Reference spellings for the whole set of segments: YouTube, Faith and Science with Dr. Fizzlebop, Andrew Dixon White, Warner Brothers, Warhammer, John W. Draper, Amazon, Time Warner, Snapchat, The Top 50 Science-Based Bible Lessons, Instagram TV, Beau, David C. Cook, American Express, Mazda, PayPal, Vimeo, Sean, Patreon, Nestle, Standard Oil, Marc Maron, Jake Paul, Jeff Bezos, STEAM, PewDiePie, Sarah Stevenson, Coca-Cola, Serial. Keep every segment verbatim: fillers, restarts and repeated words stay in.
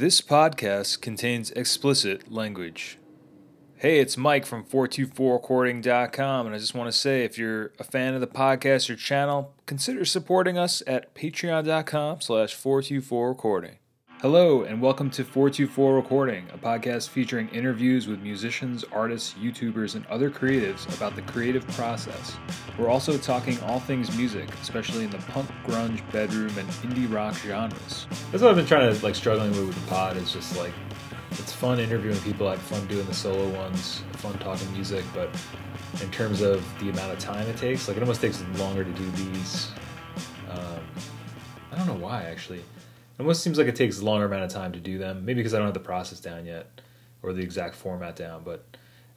This podcast contains explicit language. Hey, it's Mike from four two four recording dot com, and I just want to say if you're a fan of the podcast or channel, consider supporting us at patreon dot com slash four two four recording. Hello, and welcome to four two four recording, a podcast featuring interviews with musicians, artists, YouTubers, and other creatives about the creative process. We're also talking all things music, especially in the punk, grunge, bedroom, and indie rock genres. That's what I've been trying to, like, struggling with with the pod, is just, like, it's fun interviewing people, I have fun doing the solo ones, fun talking music, but in terms of the amount of time it takes, like, it almost takes longer to do these. Um, I don't know why, actually. It almost seems like it takes a longer amount of time to do them, maybe because I don't have the process down yet or the exact format down. But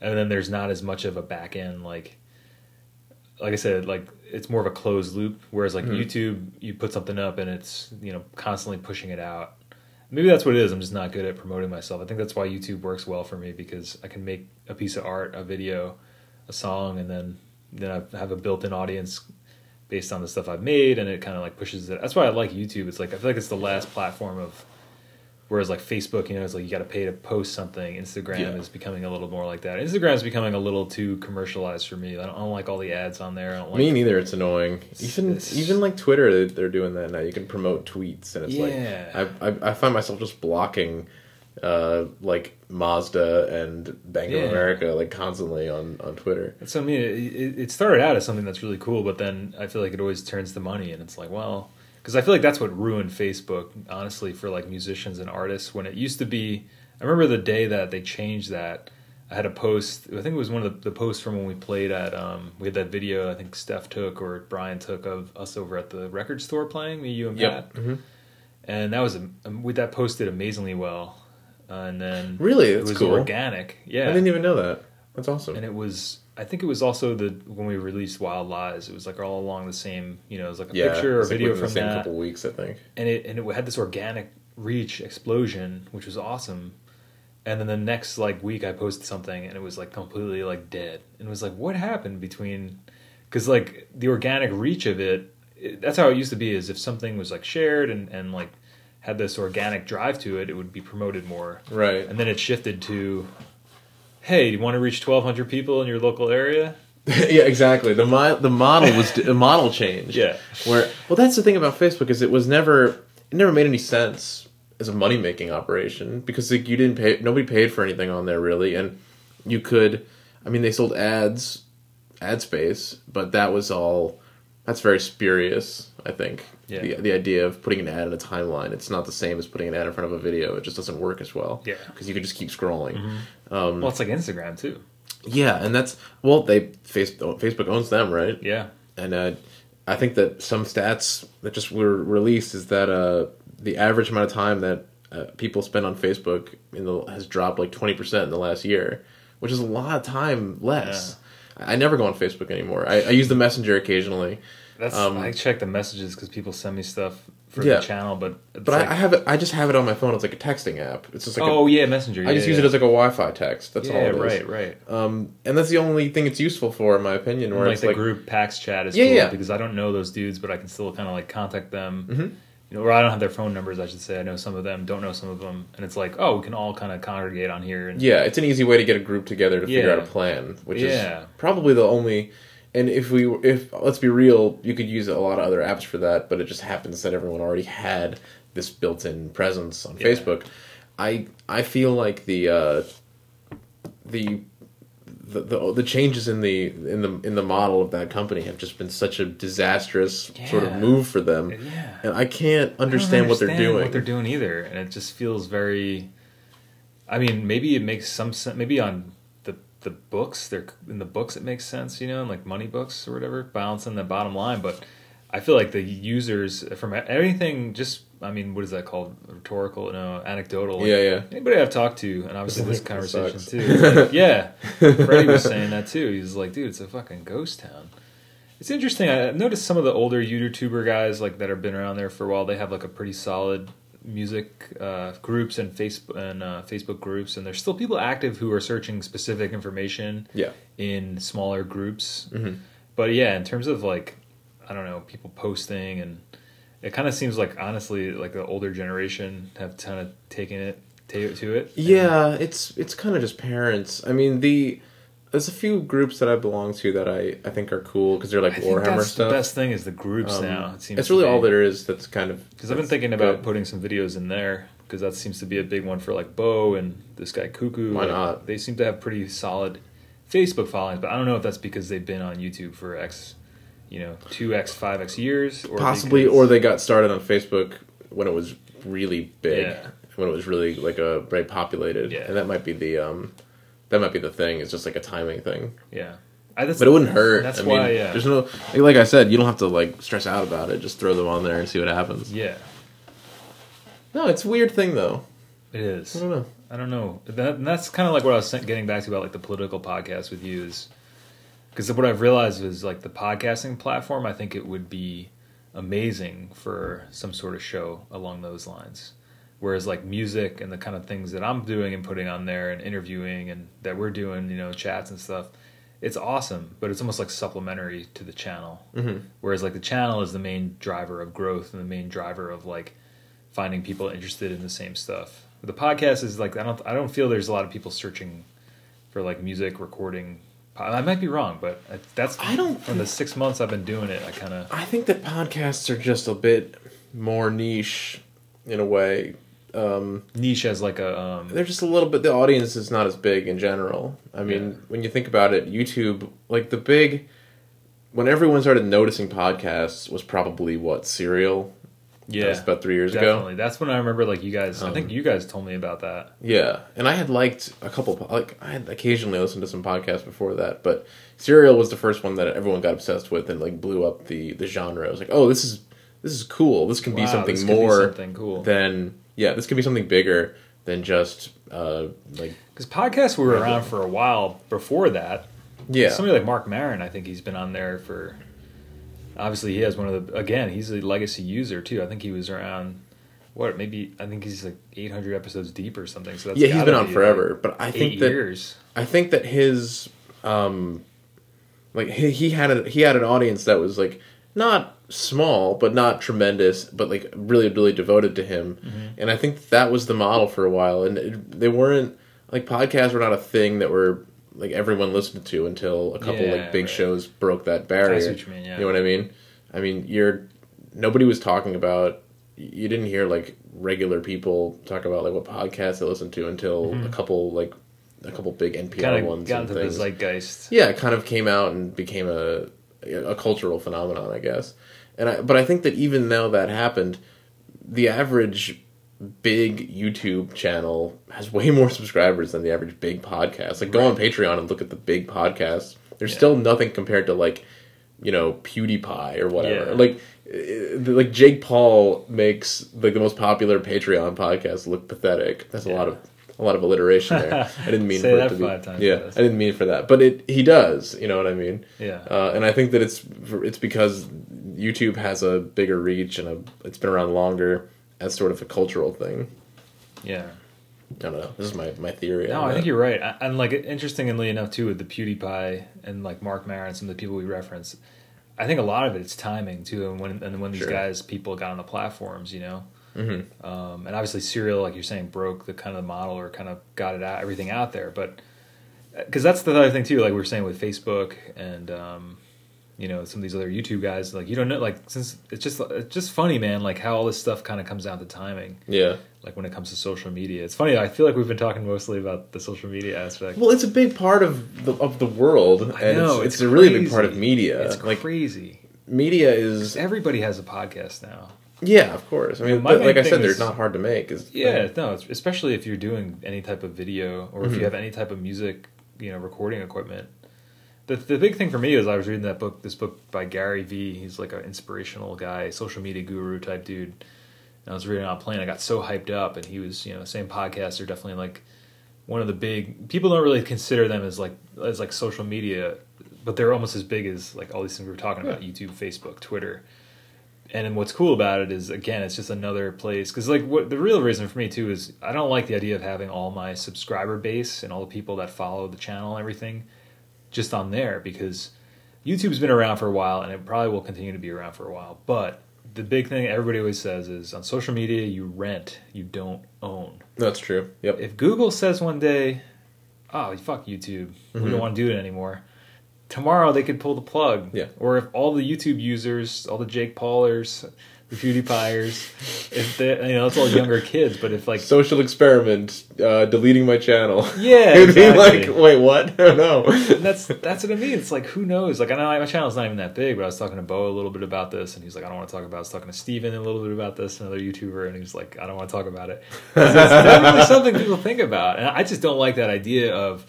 and then there's not as much of a back end, like like I said, like it's more of a closed loop. Whereas like mm. YouTube, you put something up and it's, you know, constantly pushing it out. Maybe that's what it is. I'm just not good at promoting myself. I think that's why YouTube works well for me, because I can make a piece of art, a video, a song, and then then I have a built-in audience based on the stuff I've made, and it kind of like pushes it. That's why I like YouTube. It's like, I feel like it's the last platform of, whereas like Facebook, you know, it's like you got to pay to post something. Instagram yeah. is becoming a little more like that. Instagram's becoming a little too commercialized for me. I don't, I don't like all the ads on there. I don't like me neither. It's annoying. It's, even it's, even like Twitter, they're doing that now. You can promote tweets, and it's yeah. like, I, I find myself just blocking uh like Mazda and Bank yeah. of America like constantly on on Twitter. So I mean, it, it started out as something that's really cool, but then I feel like it always turns to money, and it's like, well, because I feel like that's what ruined Facebook, honestly, for like musicians and artists. When it used to be, I remember the day that they changed that. I had a post. I think it was one of the, the posts from when we played at. Um, we had that video. I think Steph took or Brian took of us over at the record store playing, me, you, and yep. Pat. Mm-hmm. And that was with that post did amazingly well. Uh, and then really, that's it was cool. Organic. Yeah, I didn't even know that. That's awesome. And it was, I think it was also the when we released Wild Lies. It was like all along the same, you know, it was like a yeah, picture or like video from the same that. Couple weeks, I think. And it and it had this organic reach explosion, which was awesome. And then the next like week, I posted something, and it was like completely like dead. And it was like, what happened between? Because like the organic reach of it, it, that's how it used to be. Is if something was like shared and and like. Had this organic drive to it, it would be promoted more. Right. And then it shifted to, hey, you want to reach twelve hundred people in your local area? Yeah, exactly. The mo- the model was the model changed. Yeah. Where well, that's the thing about Facebook, is it was never it never made any sense as a money making operation, because like you didn't pay nobody paid for anything on there really, and you could, I mean, they sold ads, ad space, but that was all. That's very spurious, I think. Yeah. The, the idea of putting an ad in a timeline, it's not the same as putting an ad in front of a video. It just doesn't work as well. Yeah. Because you can just keep scrolling. Mm-hmm. Um, well, it's like Instagram, too. Yeah, and that's... Well, they Facebook, Facebook owns them, right? Yeah. And uh, I think that some stats that just were released is that uh, the average amount of time that uh, people spend on Facebook in the, has dropped like twenty percent in the last year, which is a lot of time less. Yeah. I never go on Facebook anymore. I, I use the Messenger occasionally. That's um, I check the messages because people send me stuff for yeah. the channel, but it's but like, I, I have it. I just have it on my phone. It's like a texting app. It's just like oh a, yeah, Messenger. I yeah, just yeah. use it as like a Wi-Fi text. That's yeah, all. Yeah, right, right. Um, and that's the only thing it's useful for, in my opinion. Where and like it's the like, group PAX chat is yeah, cool yeah. because I don't know those dudes, but I can still kind of like contact them. Mm-hmm. You know, or I don't have their phone numbers, I should say. I know some of them, don't know some of them. And it's like, oh, we can all kind of congregate on here. And yeah, it's an easy way to get a group together to yeah. figure out a plan, which yeah. is probably the only... And if we, if let's be real, you could use a lot of other apps for that, but it just happens that everyone already had this built-in presence on yeah. Facebook. I I feel like the, uh, the the the the changes in the in the in the model of that company have just been such a disastrous yeah. sort of move for them. Yeah. And I can't understand, I don't understand what they're doing. What they're doing either, and it just feels very. I mean, maybe it makes some sense. Maybe on. The books, they're in the books it makes sense, you know, and like money books or whatever, balancing the bottom line. But I feel like the users from anything, just I mean, what is that called? Rhetorical, no, anecdotal. Like yeah, yeah. Anybody I've talked to, and obviously this conversation sucks. Too. Like, yeah, Freddie was saying that too. He was like, dude, it's a fucking ghost town. It's interesting. I noticed some of the older YouTuber guys like that have been around there for a while. They have like a pretty solid music uh, groups and Facebook and uh, Facebook groups, and there's still people active who are searching specific information yeah. in smaller groups. Mm-hmm. But yeah, in terms of like, I don't know, people posting and it kind of seems like, honestly, like the older generation have kind of taken it, take it to it. Yeah, it's it's kind of just parents. I mean, the there's a few groups that I belong to that I, I think are cool because they're like I Warhammer think that's stuff. The best thing is the groups um, now. It seems it's really all there is. That's kind of because I've been thinking about good. putting some videos in there because that seems to be a big one for like Beau and this guy Cuckoo. Why like, not? They seem to have pretty solid Facebook followings, but I don't know if that's because they've been on YouTube for X. You know, two X, five X years. Or Possibly, because... or they got started on Facebook when it was really big. Yeah. When it was really, like, a, very populated. Yeah. And that might be the um, that might be the thing. It's just, like, a timing thing. Yeah. I, that's, but it wouldn't hurt. That's I why, mean, yeah. There's no, like, like I said, you don't have to, like, stress out about it. Just throw them on there and see what happens. Yeah. No, it's a weird thing, though. It is. I don't know. I don't know. That, and that's kind of, like, what I was getting back to about, like, the political podcast with you is... Because what I've realized is, like, the podcasting platform, I think it would be amazing for some sort of show along those lines. Whereas, like, music and the kind of things that I'm doing and putting on there and interviewing and that we're doing, you know, chats and stuff, it's awesome. But it's almost, like, supplementary to the channel. Mm-hmm. Whereas, like, the channel is the main driver of growth and the main driver of, like, finding people interested in the same stuff. The podcast is, like, I don't, I don't feel there's a lot of people searching for, like, music, recording. I might be wrong, but that's I don't from the six months I've been doing it. I kind of I think that podcasts are just a bit more niche in a way. Um, niche as like a um, they're just a little bit. The audience is not as big in general. I mean, yeah. When you think about it, YouTube, like the big when everyone started noticing podcasts was probably what Serial. Yeah, that's about three years definitely. ago. That's when I remember, like, you guys, um, I think you guys told me about that. Yeah, and I had liked a couple, like, I had occasionally listened to some podcasts before that, but Serial was the first one that everyone got obsessed with and, like, blew up the, the genre. I was like, oh, this is this is cool. This can wow, be something this more be something cool. than, yeah, this can be something bigger than just, uh, like... Because podcasts were around like, for a while before that. Yeah. Somebody like Marc Maron, I think he's been on there for... Obviously, he has one of the... Again, he's a legacy user, too. I think he was around... What, maybe... I think he's like eight hundred episodes deep or something. So that's yeah, he's been on be forever. Like but I think that... Years. I think that his... Um, like, he, he had a, he had an audience that was, like, not small, but not tremendous, but, like, really, really devoted to him. Mm-hmm. And I think that was the model for a while. And it, they weren't... Like, podcasts were not a thing that were... like everyone listened to until a couple yeah, like big right. shows broke that barrier. I see what you mean, yeah. You know what I mean? I mean, you're nobody was talking about you didn't hear like regular people talk about like what podcasts they listened to until mm-hmm. a couple like a couple big N P R kind of ones got and into things. The zeitgeist. Yeah, it kind of came out and became a a cultural phenomenon, I guess. And I but I think that even though that happened, the average big YouTube channel has way more subscribers than the average big podcast. Like, go right. on Patreon and look at the big podcasts. There's yeah. still nothing compared to, like, you know, PewDiePie or whatever. Yeah. Like, like Jake Paul makes, like, the most popular Patreon podcast look pathetic. That's yeah. a lot of a lot of alliteration there. I didn't mean Say for that it to be... Five times yeah, I didn't mean for that. But it he does, you know what I mean? Yeah. Uh, and I think that it's it's because YouTube has a bigger reach and a, it's been around longer. As sort of a cultural thing. Yeah. I don't know. This is my, my theory. No, I that. think you're right. I, and, like, interestingly enough, too, with the PewDiePie and, like, Marc Maron and some of the people we reference, I think a lot of it is timing, too, and when and when sure. these guys, people got on the platforms, you know? Mm-hmm. Um, and obviously Serial, like you're saying, broke the kind of the model or kind of got it out, everything out there. But, because that's the other thing, too, like we were saying with Facebook and... Um, you know, some of these other YouTube guys, like, you don't know, like, since it's just, it's just funny, man, like, how all this stuff kind of comes down to timing. Yeah. Like, when it comes to social media. It's funny, I feel like we've been talking mostly about the social media aspect. Well, it's a big part of the, of the world. And I know, it's, it's, it's a really big part of media. It's like, crazy. Media is... Everybody has a podcast now. Yeah, of course. I mean, but, like I said, is, they're not hard to make. Is, yeah, like, no, it's, especially if you're doing any type of video, or mm-hmm. if you have any type of music, you know, recording equipment. The, the big thing for me is I was reading that book, this book by Gary Vee. He's like an inspirational guy, social media guru type dude. And I was reading it on a plane. I got so hyped up, and he was, you know, same podcaster, definitely like one of the big people don't really consider them as like as like social media, but they're almost as big as like all these things we were talking about: YouTube, Facebook, Twitter. And then what's cool about it is, again, it's just another place. Because like what the real reason for me too is I don't like the idea of having all my subscriber base and all the people that follow the channel and everything. Just on there, because YouTube's been around for a while and it probably will continue to be around for a while, but the big thing everybody always says is on social media, you rent, you don't own. That's true. Yep. If Google says one day, oh, fuck YouTube, mm-hmm. we don't want to do it anymore, tomorrow they could pull the plug. Yeah. Or if all the YouTube users, all the Jake Paulers, the PewDiePiers, if they, you know, it's all younger kids, but if like social experiment, uh, deleting my channel, yeah, it'd exactly. be like, wait, what? I don't know. And that's that's what I mean. It's like, who knows? Like, I know my channel's not even that big, but I was talking to Beau a little bit about this, and he's like, I don't want to talk about it. I was talking to Steven a little bit about this, another YouTuber, and he's like, I don't want to talk about it. It's definitely something people think about, and I just don't like that idea of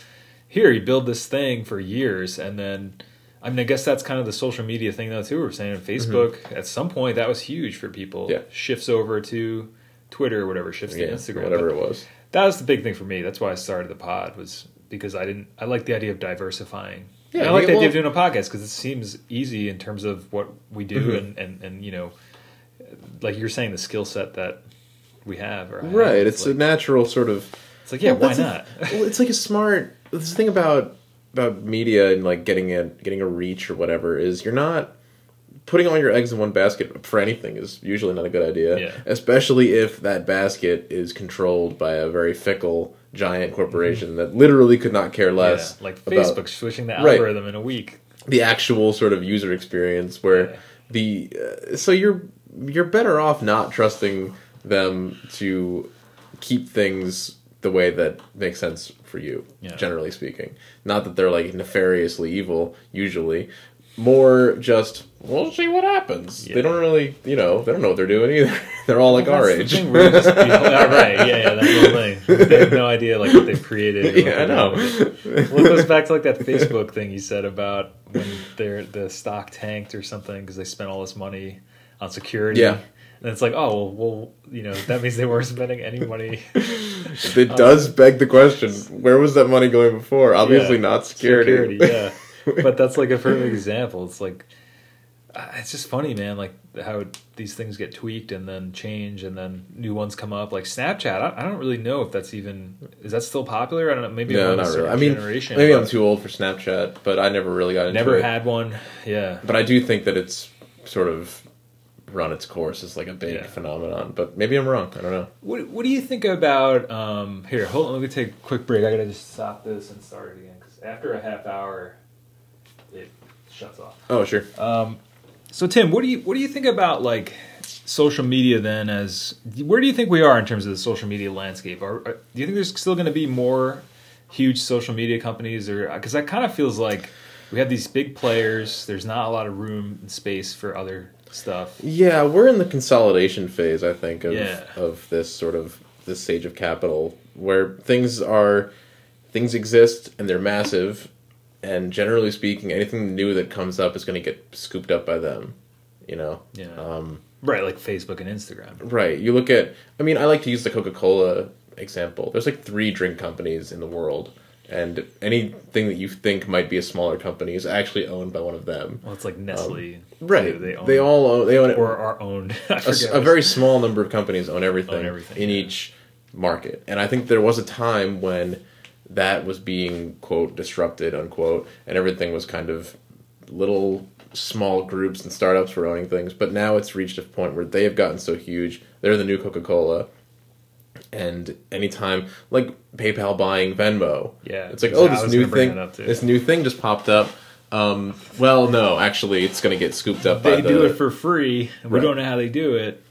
here you build this thing for years and then. I mean, I guess that's kind of the social media thing, though, too. We were saying on Facebook, mm-hmm. at some point, that was huge for people. Yeah. Shifts over to Twitter or whatever, shifts yeah, to Instagram. Whatever but it was. That was the big thing for me. That's why I started the pod, was because I didn't. I like the idea of diversifying. Yeah, and I like the well, idea of doing a podcast because it seems easy in terms of what we do mm-hmm. and, and, and, you know, like you're saying, the skill set that we have. Or right. Have, it's it's like, a natural sort of. It's like, yeah, well, why not? A, well, it's like a smart. This thing about. about media and like getting a getting a reach or whatever is you're not putting all your eggs in one basket for anything is usually not a good idea. Yeah. Especially if that basket is controlled by a very fickle giant corporation mm-hmm. that literally could not care less. Yeah, like Facebook about, switching the algorithm right, in a week. The actual sort of user experience where yeah. the uh, so you're you're better off not trusting them to keep things the way that makes sense for you, yeah. generally speaking. Not that they're, like, nefariously evil, usually. More just, we'll see what happens. Yeah. They don't really, you know, they don't know what they're doing either. They're all, like, well, our age. All right, yeah, yeah, that whole thing. They have no idea, like, what they've created. Yeah, I know. It. Well, it goes back to, like, that Facebook thing you said about when their the stock tanked or something because they spent all this money on security. Yeah. And it's like, oh, well, you know, that means they weren't spending any money. It um, does beg the question, where was that money going before? Obviously yeah, not security. Security, yeah. But that's like a perfect example. It's like, it's just funny, man, like how these things get tweaked and then change and then new ones come up. Like Snapchat, I don't really know if that's even, is that still popular? I don't know, maybe no, not really. I mean, generation, maybe I'm too old for Snapchat, but I never really got into never it. Never had one, yeah. But I do think that it's sort of run its course is like a big yeah. phenomenon, but maybe I'm wrong. I don't know. What What do you think about? Um, here, hold on. Let me take a quick break. I gotta just stop this and start it again because after a half hour, it shuts off. Oh sure. Um, so Tim, what do you What do you think about like social media then? As where do you think we are in terms of the social media landscape? Are, are do you think there's still going to be more huge social media companies, or because that kind of feels like we have these big players. There's not a lot of room and space for other. Stuff. Yeah, we're in the consolidation phase, I think, of yeah. of this sort of this stage of capital where things are things exist and they're massive, and generally speaking, anything new that comes up is going to get scooped up by them. You know, yeah, um, right, like Facebook and Instagram. Right. You look at. I mean, I like to use the Coca-Cola example. There's like three drink companies in the world. And anything that you think might be a smaller company is actually owned by one of them. Well, it's like Nestle. Um, right. They, own, they all own, they own it. Or are owned. a, a very small number of companies own everything, own everything in yeah. each market. And I think there was a time when that was being, quote, disrupted, unquote, and everything was kind of little small groups and startups were owning things. But now it's reached a point where they have gotten so huge. They're the new Coca-Cola. And anytime, like PayPal buying Venmo, yeah, it's like, oh, this new thing, this new thing just popped up. Um, well, no, actually, it's going to get scooped up. They by the, do it for free, and right. we don't know how they do it.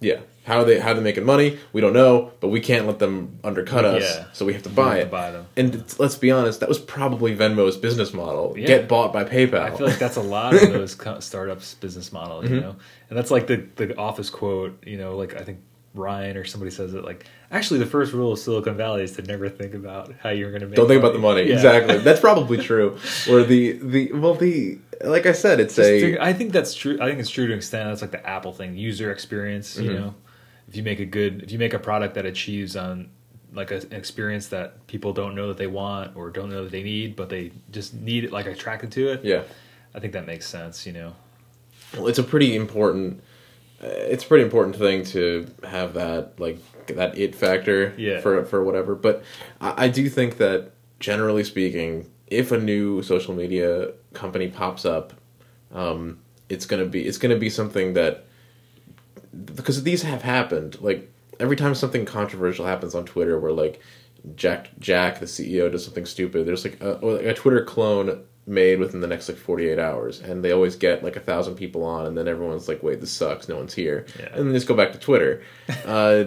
Yeah, how they how they making money, we don't know, but we can't let them undercut us, yeah. so we have to buy have it. To buy them. And let's be honest, that was probably Venmo's business model: yeah. get bought by PayPal. I feel like that's a lot of those startups' business model, you mm-hmm. know, and that's like the the office quote, you know, like I think. Ryan or somebody says it like actually the first rule of Silicon Valley is to never think about how you're going to make don't think money. About the money yeah. exactly that's probably true or the the well the like I said it's Just a think, I think that's true I think it's true to an extent that's like the Apple thing user experience mm-hmm. you know if you make a good if you make a product that achieves on like a, an experience that people don't know that they want or don't know that they need but they just need it like attracted to it yeah I think that makes sense you know well it's a pretty important It's a pretty important thing to have that, like, that it factor yeah. for for whatever. But I, I do think that, generally speaking, if a new social media company pops up, um, it's gonna be it's gonna be something that because these have happened. Like, every time something controversial happens on Twitter where, like, Jack, Jack the C E O, does something stupid, there's, like, a, a Twitter clone made within the next, like, forty-eight hours. And they always get, like, a thousand people on, and then everyone's like, wait, this sucks, no one's here. Yeah. And then just go back to Twitter. uh,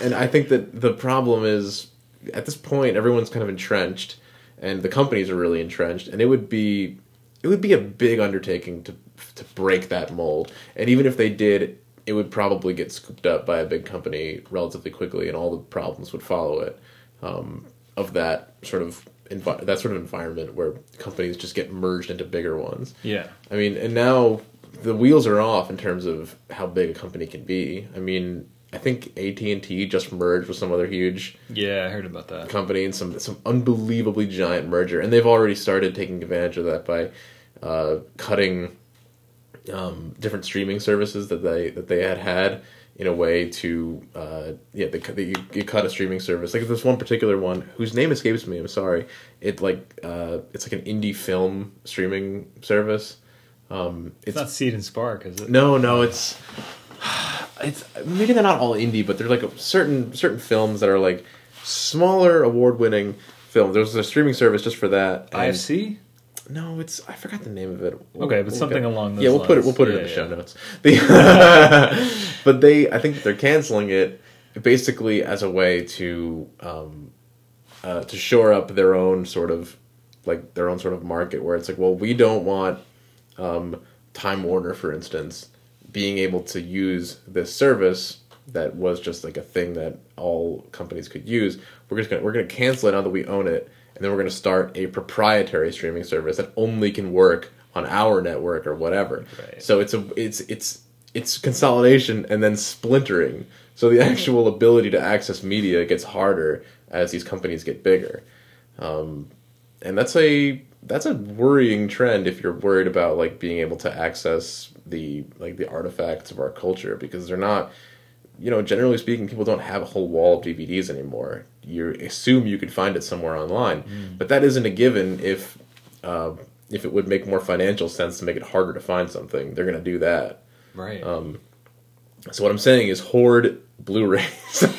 and I think that the problem is, at this point, everyone's kind of entrenched, and the companies are really entrenched, and it would be... It would be a big undertaking to to break that mold. And even if they did, it would probably get scooped up by a big company relatively quickly, and all the problems would follow it, um, of that sort of envi- that sort of environment where companies just get merged into bigger ones. Yeah. I mean, and now the wheels are off in terms of how big a company can be. I mean, I think A T and T just merged with some other huge yeah, I heard about that. company, and some some unbelievably giant merger. And they've already started taking advantage of that by uh, cutting um, different streaming services that they that they had had in a way to uh, yeah they, they you cut a streaming service. Like, there's one particular one whose name escapes me. I'm sorry. It like uh, it's like an indie film streaming service. Um, it's, it's not Seed and Spark, is it? No, no, it's. It's maybe they're not all indie, but they're like a, certain certain films that are like smaller award-winning films. There's a streaming service just for that. I F C? No, it's I forgot the name of it. We'll, okay, but we'll something go, along those yeah, we'll lines. Put it. We'll put yeah, it in yeah. the show notes. The, but they, I think they're canceling it basically as a way to um, uh, to shore up their own sort of like their own sort of market, where it's like, well, we don't want um, Time Warner, for instance, being able to use this service that was just like a thing that all companies could use. We're just gonna we're gonna cancel it now that we own it, and then we're gonna start a proprietary streaming service that only can work on our network or whatever. Right. So it's a it's it's it's consolidation and then splintering. So the actual ability to access media gets harder as these companies get bigger, um, and that's a that's a worrying trend if you're worried about like being able to access the like the artifacts of our culture, because they're not, you know, generally speaking, people don't have a whole wall of D V Ds anymore. You assume you could find it somewhere online, mm. but that isn't a given. If uh, if it would make more financial sense to make it harder to find something, they're going to do that. Right. Um, so what I'm saying is hoard Blu-rays.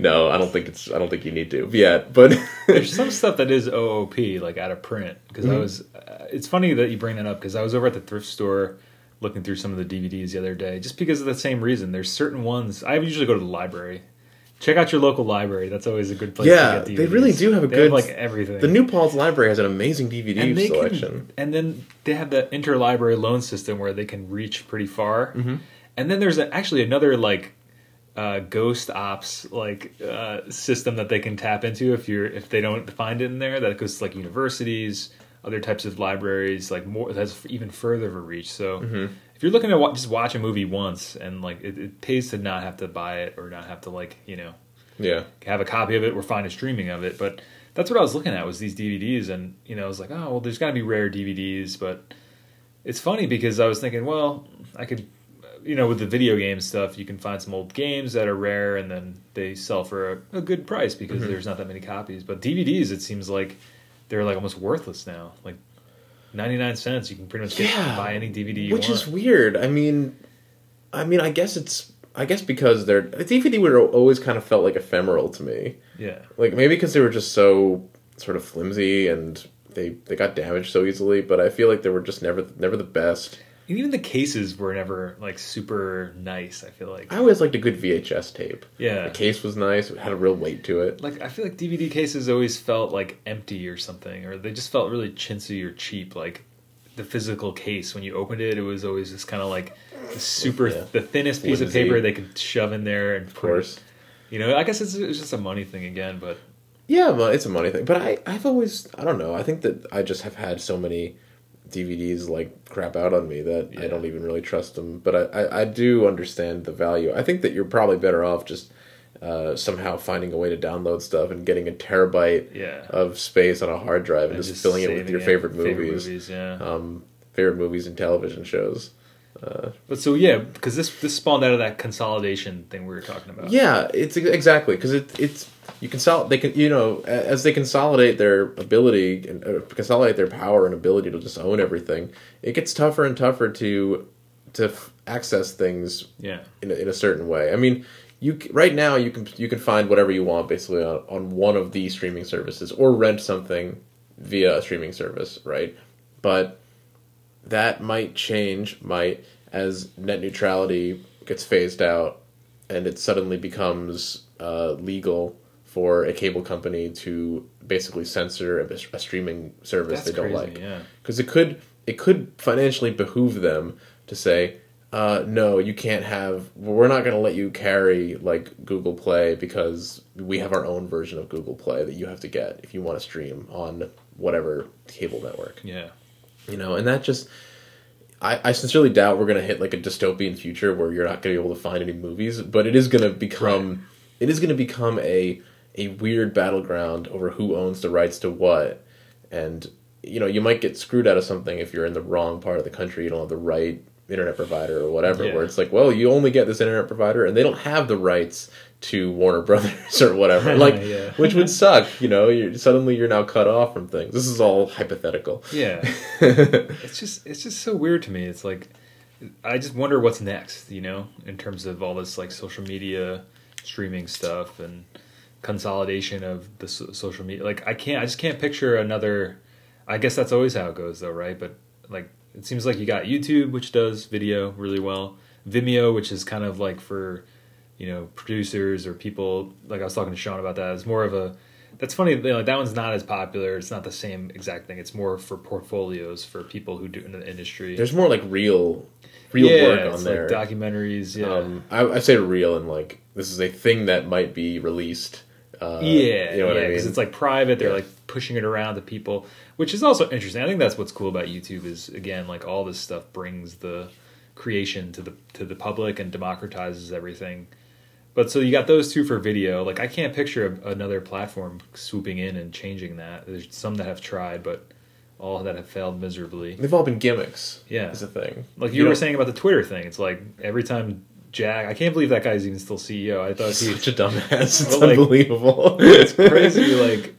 No, I don't think it's. I don't think you need to yet. But there's some stuff that is O O P, like out of print. Because mm-hmm. I was. Uh, it's funny that you bring that up, because I was over at the thrift store looking through some of the D V Ds the other day, just because of the same reason. There's certain ones. I usually go to the library. Check out your local library. That's always a good place yeah, to get D V Ds. Yeah, they really do have a they good... Have like everything. The New Paul's Library has an amazing D V D and they selection. Can, and then they have the interlibrary loan system where they can reach pretty far. Mm-hmm. And then there's a, actually another like uh, ghost ops like uh, system that they can tap into if you're if they don't find it in there. That goes to like universities, other types of libraries, like more that's even further of a reach. So... Mm-hmm. If you're looking to watch, just watch a movie once, and like it, it pays to not have to buy it or not have to like you know, yeah, have a copy of it or find a streaming of it. But that's what I was looking at was these D V Ds, and you know I was like, oh well, there's got to be rare D V Ds. But it's funny because I was thinking, well, I could, you know, with the video game stuff, you can find some old games that are rare, and then they sell for a, a good price because mm-hmm. there's not that many copies. But D V Ds, it seems like they're like almost worthless now, like. ninety-nine cents, you can pretty much get yeah, buy any D V D you which want. Which is weird. I mean, I mean, I guess it's, I guess because they're, the D V D would always kind of felt like ephemeral to me. Yeah. Like, maybe because they were just so sort of flimsy and they, they got damaged so easily, but I feel like they were just never, never the best. And even the cases were never, like, super nice, I feel like. I always liked a good V H S tape. Yeah. The case was nice. It had a real weight to it. Like, I feel like D V D cases always felt, like, empty or something. Or they just felt really chintzy or cheap. Like, the physical case, when you opened it, it was always just kind of, like, the super... Yeah. The thinnest piece Whimsy. Of paper they could shove in there. And of course. Print. You know, I guess it's, it's just a money thing again, but... Yeah, it's a money thing. But I, I've always... I don't know. I think that I just have had so many... D V Ds like crap out on me that yeah. I don't even really trust them, but I, I, I do understand the value. I think that you're probably better off just uh, somehow finding a way to download stuff and getting a terabyte yeah. of space on a hard drive and, and just filling it with your favorite, favorite movies, movies yeah. um, favorite movies and television shows. Uh, but so yeah, because this this spawned out of that consolidation thing we were talking about. Yeah, it's exactly because it it's you consolidate. They can you know as they consolidate their ability and uh, consolidate their power and ability to just own everything. It gets tougher and tougher to to access things yeah. in a, in a certain way. I mean, you right now you can you can find whatever you want basically on, on one of the streaming services or rent something via a streaming service, right? But that might change, might as net neutrality gets phased out and it suddenly becomes uh, legal for a cable company to basically censor a, a streaming service That's they don't crazy, like. Yeah. 'Cause it could it could financially behoove them to say, uh, no, you can't have, we're not going to let you carry like Google Play because we have our own version of Google Play that you have to get if you want to stream on whatever cable network. Yeah. You know, and that just, I, I sincerely doubt we're going to hit like a dystopian future where you're not going to be able to find any movies, but it is going to become, right. it is going to become a, a weird battleground over who owns the rights to what. And, you know, you might get screwed out of something if you're in the wrong part of the country, you don't have the right internet provider or whatever, yeah. where it's like, well, you only get this internet provider and they don't have the rights to Warner Brothers or whatever, like, yeah. which would suck, you know, you're, suddenly you're now cut off from things. This is all hypothetical. Yeah. it's just, it's just so weird to me. It's like, I just wonder what's next, you know, in terms of all this like social media streaming stuff and consolidation of the so- social media. Like I can't, I just can't picture another, I guess that's always how it goes though. Right. But like, it seems like you got YouTube, which does video really well. Vimeo, which is kind of like for, you know, producers or people. Like I was talking to Sean about that. It's more of a, that's funny. You know, that one's not as popular. It's not the same exact thing. It's more for portfolios for people who do in the industry. There's more like real, real yeah, work on it's there. Like documentaries. Yeah, um, I, I say real and like this is a thing that might be released. Uh, yeah, you know what yeah, because I mean? It's like private. They're yeah. like pushing it around to people, which is also interesting. I think that's what's cool about YouTube is again, like all this stuff brings the creation to the to the public and democratizes everything. But so you got those two for video. Like I can't picture a, another platform swooping in and changing that. There's some that have tried, but all that have failed miserably. They've all been gimmicks. Yeah, is the thing. Like you, you were saying about the Twitter thing. It's like every time. Jack, I can't believe that guy's even still C E O. I thought he's such a dumbass. It's like, unbelievable. It's crazy. Like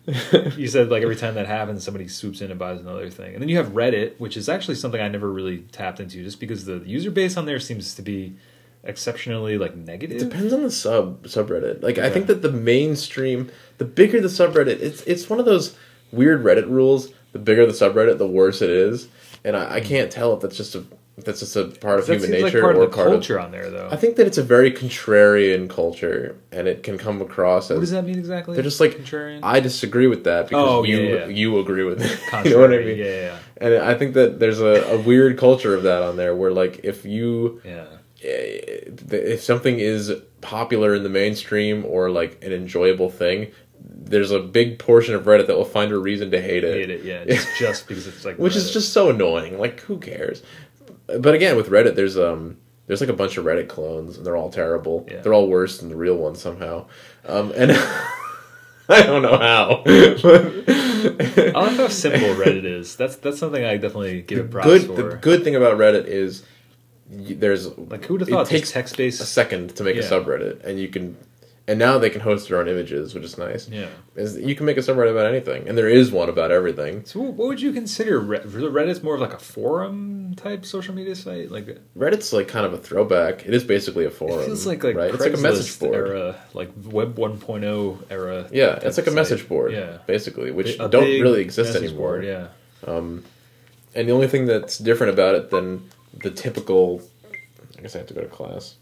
you said, like every time that happens, somebody swoops in and buys another thing. And then you have Reddit, which is actually something I never really tapped into, just because the user base on there seems to be exceptionally like negative. It depends on the sub subreddit. Like yeah. I think that the mainstream, the bigger the subreddit, it's it's one of those weird Reddit rules. The bigger the subreddit, the worse it is. And I, I can't tell if that's just a That's just a part of human nature, like part or of the part culture of, on there, though. I think that it's a very contrarian culture, and it can come across as. What does that mean exactly? They're just like contrarian. I disagree with that because oh, you yeah, yeah. you agree with it. Contrary, you know what I mean? Yeah, yeah. And I think that there's a, a weird culture of that on there, where like if you, yeah, if something is popular in the mainstream or like an enjoyable thing. There's a big portion of Reddit that will find a reason to hate it. Hate it, yeah. Just, just because it's like which Reddit. Is just so annoying. Like, who cares? But again, with Reddit, there's um, there's like a bunch of Reddit clones, and they're all terrible. Yeah. They're all worse than the real ones somehow. Um, and I don't know how. But I like how simple Reddit is. That's that's something I definitely give it props good, for. The good thing about Reddit is there's like who would have thought it takes text based a second to make yeah. a subreddit, and you can. And now they can host their own images, which is nice. Yeah, is you can make a subreddit about anything, and there is one about everything. So, what would you consider Reddit? Reddit's more of like a forum type social media site, like Reddit's like kind of a throwback. It is basically a forum. It feels like like right? Craigslist it's like a message board era, like Web one point oh era. Yeah, it's like a message site. Board, yeah. basically, which a don't really exist anymore. Board, yeah, um, and the only thing that's different about it than the typical, I guess I have to go to class.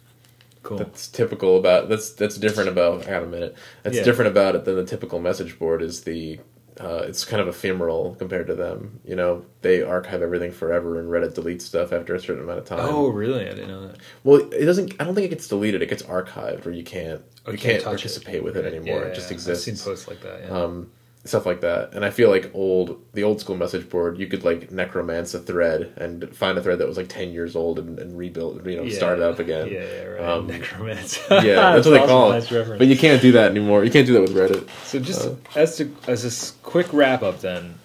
Cool. That's typical about that's that's different about I got a minute. That's yeah. different about it than the typical message board is the uh, it's kind of ephemeral compared to them. You know, they archive everything forever and Reddit deletes stuff after a certain amount of time. Oh, really? I didn't know that. Well, it doesn't. I don't think it gets deleted. It gets archived, or you can't oh, you, you can't, can't participate it. With it anymore. Yeah, it just exists. I've seen posts like that. Yeah. Um, Stuff like that, and I feel like old the old school message board. You could like necromance a thread and find a thread that was like ten years old and, and rebuild, you know, yeah. start it up again. Yeah, yeah right. Um, necromance. Yeah, that's, that's what they call it. Nice but you can't do that anymore. You can't do that with Reddit. So just uh, as to as a quick wrap up, then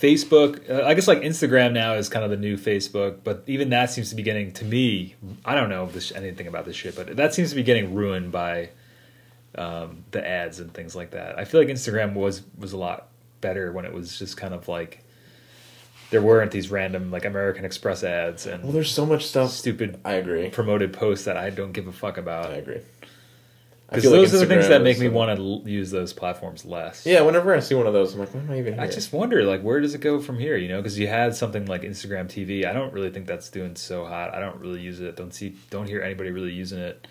Facebook. Uh, I guess like Instagram now is kind of the new Facebook, but even that seems to be getting to me. I don't know this, anything about this shit, but that seems to be getting ruined by. Um, the ads and things like that. I feel like Instagram was was a lot better when it was just kind of like there weren't these random like American Express ads and well, there's so much stuff stupid. I agree. Promoted posts that I don't give a fuck about. I agree. Because those like are the things that make me want to use those platforms less. Yeah, whenever I see one of those, I'm like, why am I even here? I just wonder, like, where does it go from here, you know? Because you had something like Instagram T V. I don't really think that's doing so hot. I don't really use it. Don't see, don't hear anybody really using it.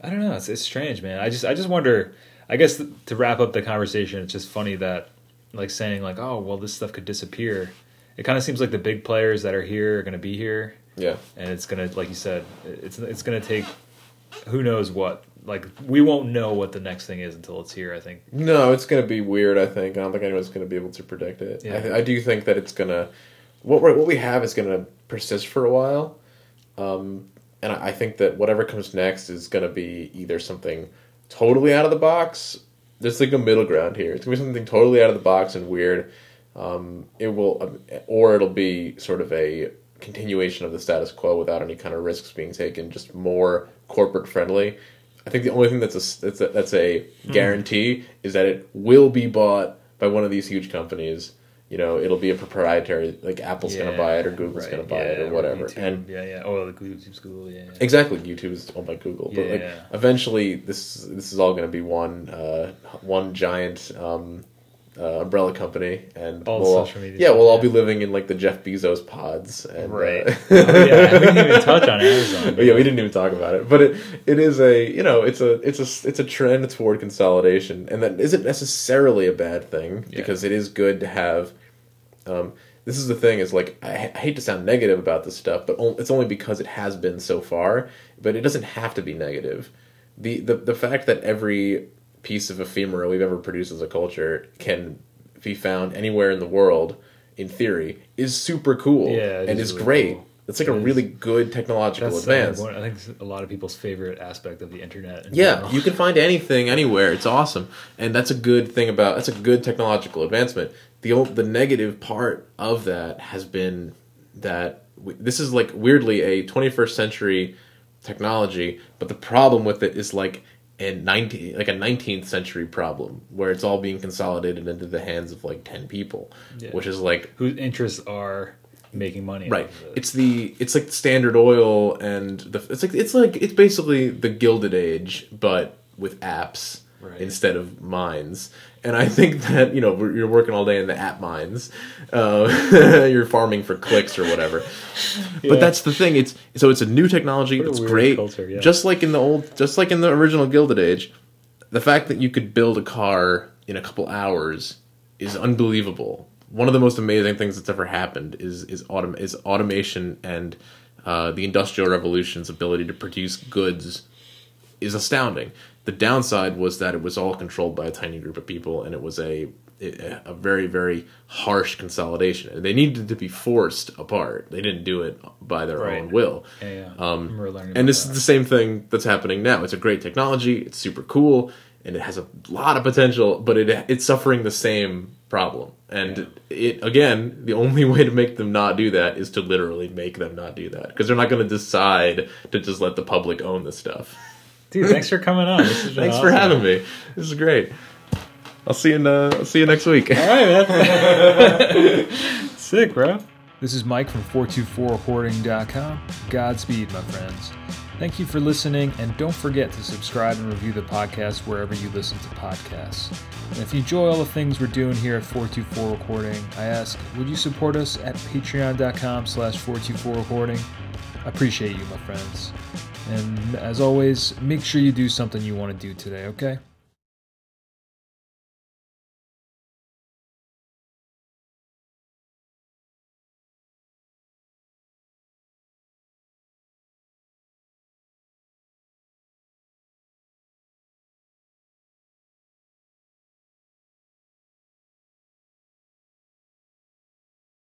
I don't know. It's it's strange, man. I just I just wonder, I guess th- to wrap up the conversation, it's just funny that, like, saying, like, oh, well, this stuff could disappear. It kind of seems like the big players that are here are going to be here. Yeah. And it's going to, like you said, it's it's going to take who knows what. Like, we won't know what the next thing is until it's here, I think. No, it's going to be weird, I think. I don't think anyone's going to be able to predict it. Yeah. I, th- I do think that it's going to... What we're, what we have is going to persist for a while. Um, and I, I think that whatever comes next is going to be either something totally out of the box. There's like a middle ground here. It's going to be something totally out of the box and weird. Um, it will, um, or it'll be sort of a continuation of the status quo without any kind of risks being taken, just more corporate-friendly. I think the only thing that's a, that's a, that's a guarantee mm. is that it will be bought by one of these huge companies. You know, it'll be a proprietary, like Apple's yeah, going to buy it or Google's right. going to buy yeah, it or whatever. YouTube, and yeah, yeah. Oh, like YouTube's Google, yeah, yeah. Exactly, YouTube is owned by Google. Yeah, but like, yeah. eventually, this this is all going to be one uh, one giant um, uh, umbrella company, and all we'll social all, media. Yeah, we'll yeah. all be living in like the Jeff Bezos pods. And, right. Uh, oh, yeah, we didn't even touch on Amazon. But yeah, we didn't even talk about it. But it it is a you know it's a it's a it's a trend toward consolidation, and that isn't necessarily a bad thing yeah. because it is good to have. Um, this is the thing is like, I, h- I hate to sound negative about this stuff, but o- it's only because it has been so far, but it doesn't have to be negative. The, the, the fact that every piece of ephemera we've ever produced as a culture can be found anywhere in the world, in theory, is super cool yeah, and is really great. Cool. It's like it a is, really good technological advance. Like, I think a lot of people's favorite aspect of the internet. In yeah, general. You can find anything anywhere. It's awesome, and that's a good thing about that's a good technological advancement. The old, the negative part of that has been that we, this is like weirdly a twenty-first century technology, but the problem with it is like a nineteen like a nineteenth century problem where it's all being consolidated into the hands of like ten people, yeah. which is like whose interests are. Making money, right? It's the it's like Standard Oil and the it's like it's like it's basically the Gilded Age, but with apps right. instead of mines. And I think that you know you're working all day in the app mines, uh, you're farming for clicks or whatever. yeah. But that's the thing. It's so it's a new technology. It's great, culture, yeah. just like in the old, just like in the original Gilded Age. The fact that you could build a car in a couple hours is unbelievable. One of the most amazing things that's ever happened is is, autom- is automation and uh, the Industrial Revolution's ability to produce goods is astounding. The downside was that it was all controlled by a tiny group of people, and it was a a very, very harsh consolidation. And they needed to be forced apart. They didn't do it by their right. own will. Yeah, yeah. Um, and this that. is the same thing that's happening now. It's a great technology. It's super cool, and it has a lot of potential, but it it's suffering the same problem. And yeah. it again, the only way to make them not do that is to literally make them not do that, because they're not going to decide to just let the public own this stuff. Dude, thanks for coming on. This is thanks awesome. for having me. This is great. I'll see you. In, uh, I'll see you next week. All right, man. Sick, bro. This is Mike from four two four recording dot com. Godspeed, my friends. Thank you for listening, and don't forget to subscribe and review the podcast wherever you listen to podcasts. And if you enjoy all the things we're doing here at four two four Recording, I ask, would you support us at patreon dot com slash four two four recording? I appreciate you, my friends. And as always, make sure you do something you want to do today, okay?